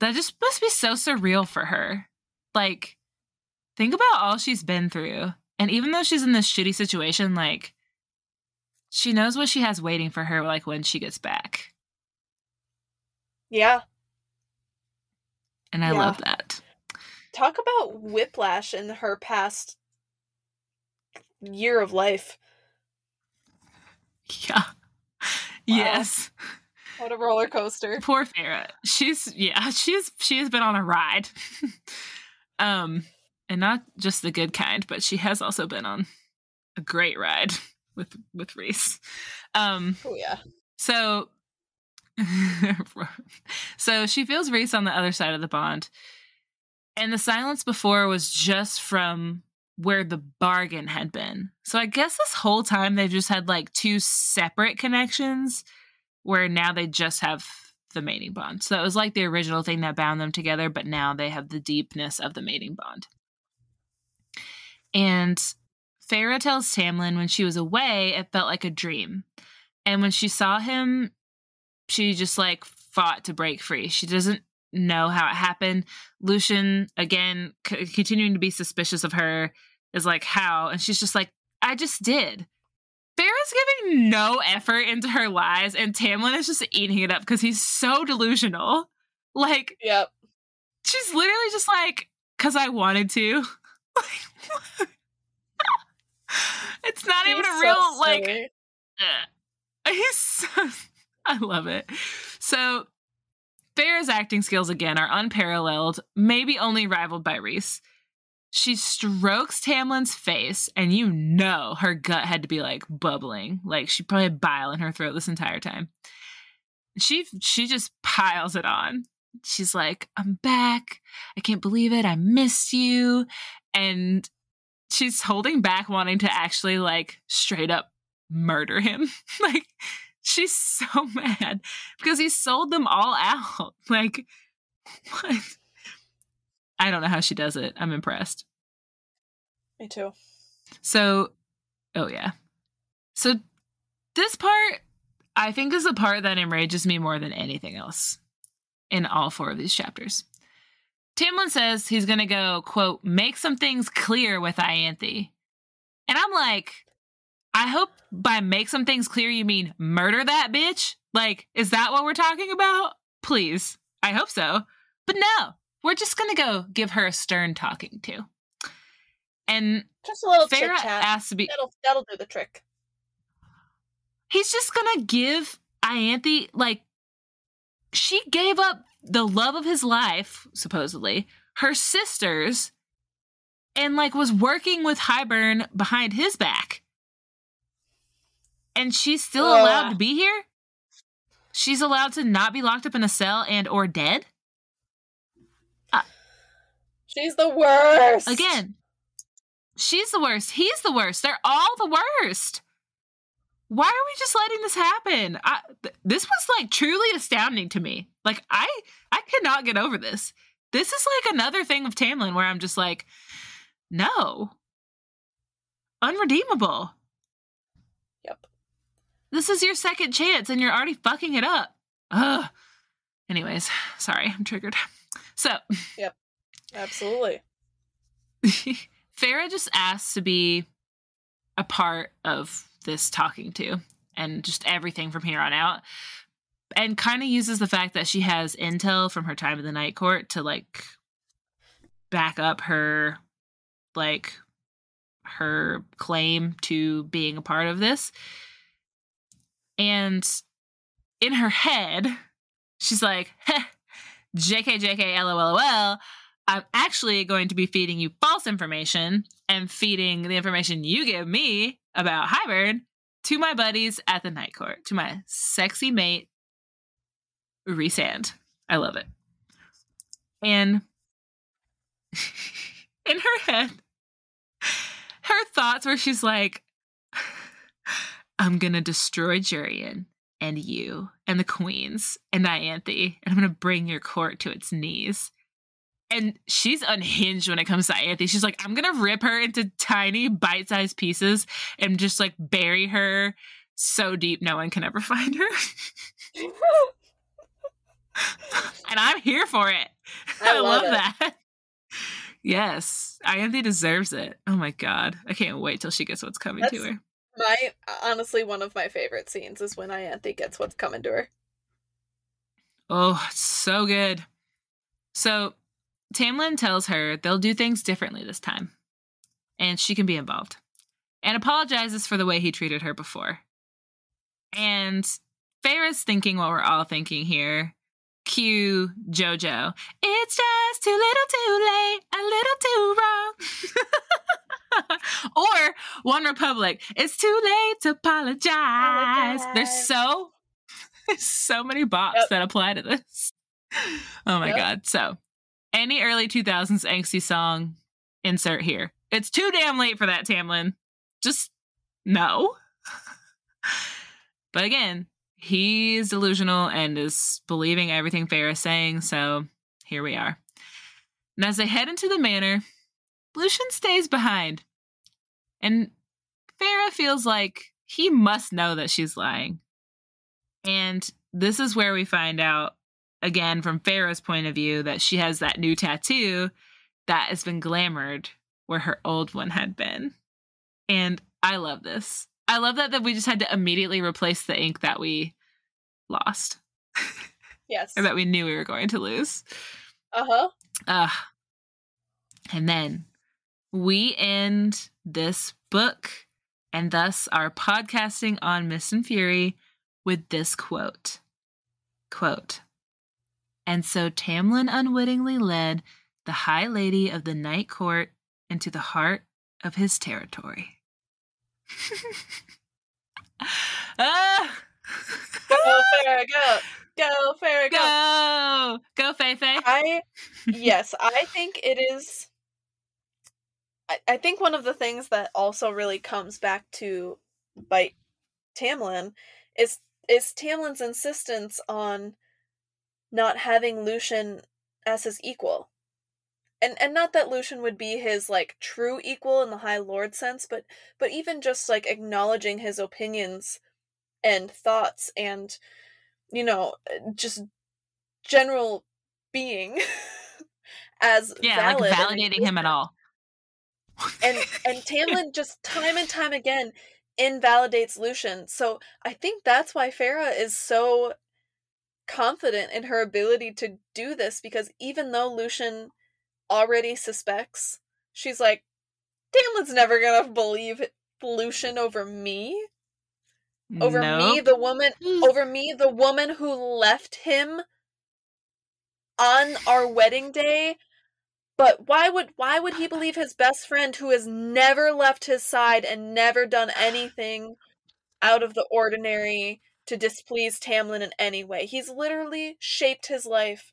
that just must be so surreal for her. Like, think about all she's been through. And even though she's in this shitty situation, like, she knows what she has waiting for her, like, when she gets back. Yeah. And I love that. Talk about whiplash in her past year of life. Yeah. Wow. Yes. What a roller coaster. Poor Feyre. She has been on a ride. And not just the good kind, but she has also been on a great ride with Rhys. Oh yeah. So she feels Rhys on the other side of the bond, and the silence before was just from where the bargain had been. So I guess this whole time they've just had, like, two separate connections, where now they just have the mating bond. So it was like the original thing that bound them together, but now they have the deepness of the mating bond. And Feyre tells Tamlin when she was away, it felt like a dream. And when she saw him, she just like fought to break free. She doesn't know how it happened. Lucien, again, continuing to be suspicious of her, is like, how? And she's just like, I just did. Feyre's giving no effort into her lies, and Tamlin is just eating it up because he's so delusional. Like, yep. She's literally just like, because I wanted to. Like, it's not he's even a real, so like, he's so, I love it. So Feyre's acting skills, again, are unparalleled, maybe only rivaled by Rhys. She strokes Tamlin's face, and you know her gut had to be, like, bubbling. Like, she probably had bile in her throat this entire time. She just piles it on. She's like, I'm back. I can't believe it. I missed you. And she's holding back wanting to actually, like, straight up murder him. Like, she's so mad because he sold them all out. Like, what? I don't know how she does it. I'm impressed. Me too. So, oh yeah. So this part, I think, is the part that enrages me more than anything else in all four of these chapters. Tamlin says he's going to go, quote, make some things clear with Ianthe. And I'm like, I hope by make some things clear you mean murder that bitch? Like, is that what we're talking about? Please. I hope so. But no. We're just going to go give her a stern talking to. And just a little Feyre has to be. That'll do the trick. He's just going to give Ianthe, like, she gave up the love of his life, supposedly, her sisters, and, like, was working with Hybern behind his back. And she's still allowed to be here? She's allowed to not be locked up in a cell and or dead? She's the worst. Again, she's the worst. He's the worst. They're all the worst. Why are we just letting this happen? This was, like, truly astounding to me. Like, I cannot get over this. This is, like, another thing with Tamlin where I'm just like, no. Unredeemable. Yep. This is your second chance, and you're already fucking it up. Ugh. Anyways, sorry, I'm triggered. So. Yep. Absolutely. Feyre just asks to be a part of this talking to and just everything from here on out, and kind of uses the fact that she has intel from her time in the Night Court to, like, back up her, like, her claim to being a part of this. And in her head, she's like, heh, JK, LOL, I'm actually going to be feeding you false information and feeding the information you give me about Hybern to my buddies at the Night Court, to my sexy mate, Rhysand. I love it. And in her head, her thoughts where she's like, I'm going to destroy Jurian and you and the queens and Ianthe, and I'm going to bring your court to its knees. And she's unhinged when it comes to Ianthe. She's like, I'm going to rip her into tiny bite-sized pieces and just, like, bury her so deep no one can ever find her. And I'm here for it. I love it. That. Yes. Ianthe deserves it. Oh, my God. I can't wait till she gets what's coming to her. Honestly, one of my favorite scenes is when Ianthe gets what's coming to her. Oh, so good. So Tamlin tells her they'll do things differently this time, and she can be involved, and apologizes for the way he treated her before. And Feyre's thinking what we're all thinking here. Cue JoJo. It's just too little too late, a little too wrong. Or One Republic. It's too late to apologize. There's so many bops that apply to this. Oh my God. So any early 2000s angsty song, insert here. It's too damn late for that, Tamlin. Just no. But again, He is delusional and is believing everything Feyre is saying, so here we are. And as they head into the manor, Lucien stays behind. And Feyre feels like he must know that she's lying. And this is where we find out, again, from Pharaoh's point of view, that she has that new tattoo that has been glamored where her old one had been. And I love this. I love that we just had to immediately replace the ink that we lost. Yes. Or that we knew we were going to lose. Uh-huh. And then we end this book, and thus our podcasting on Mist and Fury, with this quote. Quote, "And so Tamlin unwittingly led the High Lady of the Night Court into the heart of his territory." Go, Feyre, go. Go, Feyre, go. Go, Fey. I think it is... I think one of the things that also really comes back to bite Tamlin is Tamlin's insistence on not having Lucien as his equal. And not that Lucien would be his, like, true equal in the High Lord sense, but even just, like, acknowledging his opinions and thoughts and, you know, just general being as valid. Yeah, like validating him at all. And Tamlin just time and time again invalidates Lucien. So I think that's why Feyre is so confident in her ability to do this, because even though Lucien already suspects, she's like, Tamlin's never gonna believe Lucien over me. Over me, the woman who left him on our wedding day. But why would he believe his best friend who has never left his side and never done anything out of the ordinary to displease Tamlin in any way? He's literally shaped his life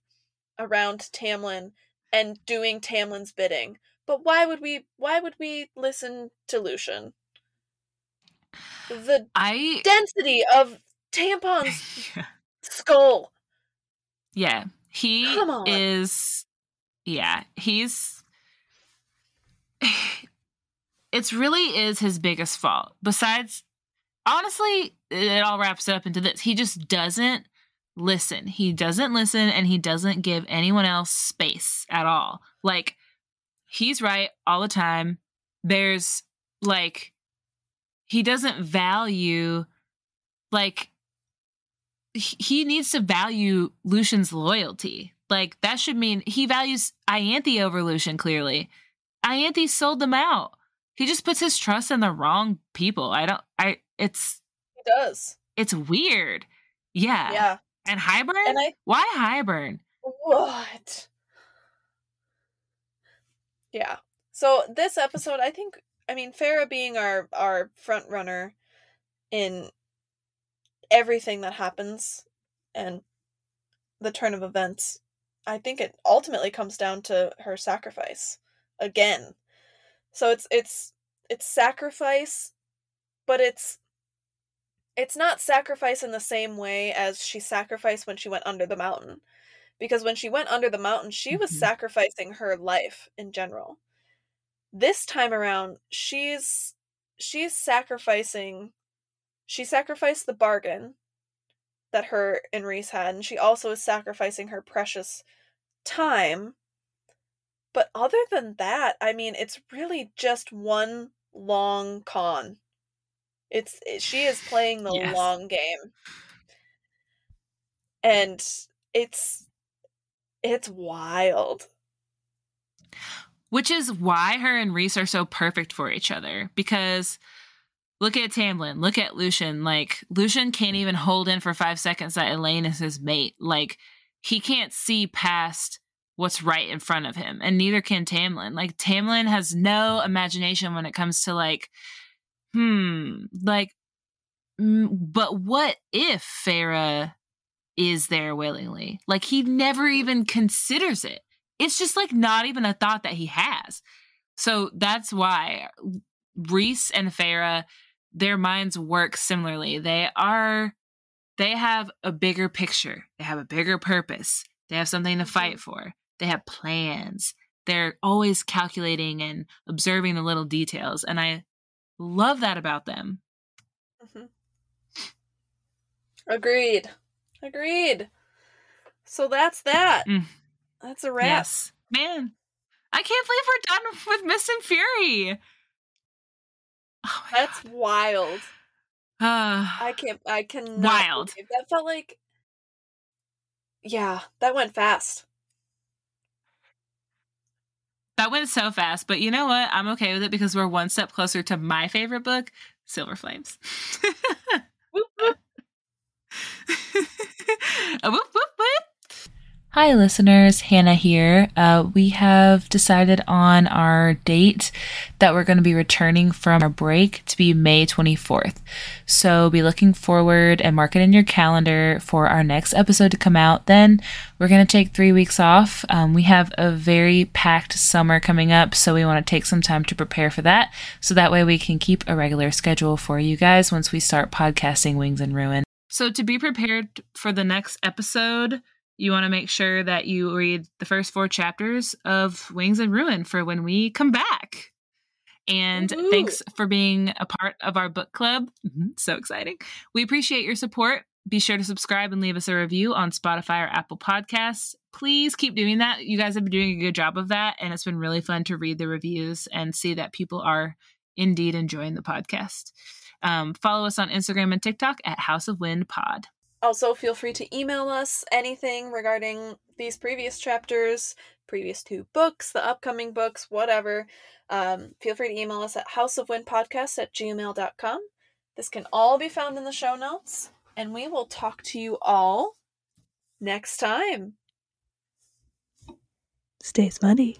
around Tamlin and doing Tamlin's bidding. But why would we listen to Lucien? The density of Tampon's skull. Yeah. It really is his biggest fault. Besides, honestly, it all wraps up into this. He just doesn't listen. He doesn't listen, and he doesn't give anyone else space at all. Like, he's right all the time. There's, like, he doesn't value, like, he needs to value Lucian's loyalty. Like, that should mean he values Ianthe over Lucien, clearly. Ianthe sold them out. He just puts his trust in the wrong people. He does. It's weird. Yeah. Yeah. And Hybern? Why Hybern? What? Yeah. So this episode, I think, I mean, Feyre being our front runner in everything that happens and the turn of events, I think it ultimately comes down to her sacrifice again. So it's sacrifice, but it's not sacrifice in the same way as she sacrificed when she went under the mountain. Because when she went under the mountain, she was sacrificing her life in general. This time around, she sacrificed the bargain that her and Rhys had, and she also is sacrificing her precious time. But other than that, I mean, it's really just one long con. She is playing the long game, and it's wild. Which is why her and Rhys are so perfect for each other, because look at Tamlin. Look at Lucien. Like, Lucien can't even hold in for 5 seconds that Elain is his mate. Like, he can't see past what's right in front of him, and neither can Tamlin. Like, Tamlin has no imagination when it comes to, like, but what if Feyre is there willingly? Like, he never even considers it. It's just, like, not even a thought that he has. So that's why Rhys and Feyre, their minds work similarly. They are They have a bigger picture. They have a bigger purpose. They have something to fight for. They have plans. They're always calculating and observing the little details. And I love that about them. Mm-hmm. Agreed. So that's that. Mm. That's a wrap. Yes. Man, I can't believe we're done with Mist and Fury. Oh my that's God. Wild. I cannot. Wild. That felt like. Yeah, that went fast. That went so fast, but you know what? I'm okay with it because we're one step closer to my favorite book, Silver Flames. Whoop, whoop. Whoop, whoop, whoop. Hi, listeners. Hannah here. We have decided on our date that we're going to be returning from our break to be May 24th. So be looking forward and mark it in your calendar for our next episode to come out. Then we're going to take 3 weeks off. We have a very packed summer coming up, so we want to take some time to prepare for that. So that way we can keep a regular schedule for you guys once we start podcasting Wings and Ruin. So to be prepared for the next episode, you want to make sure that you read the first 4 chapters of Wings and Ruin for when we come back. And Ooh. Thanks for being a part of our book club. So exciting. We appreciate your support. Be sure to subscribe and leave us a review on Spotify or Apple Podcasts. Please keep doing that. You guys have been doing a good job of that. And it's been really fun to read the reviews and see that people are indeed enjoying the podcast. Follow us on Instagram and TikTok at House of Wind Pod. Also, feel free to email us anything regarding these previous chapters, previous 2 books, the upcoming books, whatever. Feel free to email us at houseofwindpodcast@gmail.com. This can all be found in the show notes, and we will talk to you all next time. Stay smutty.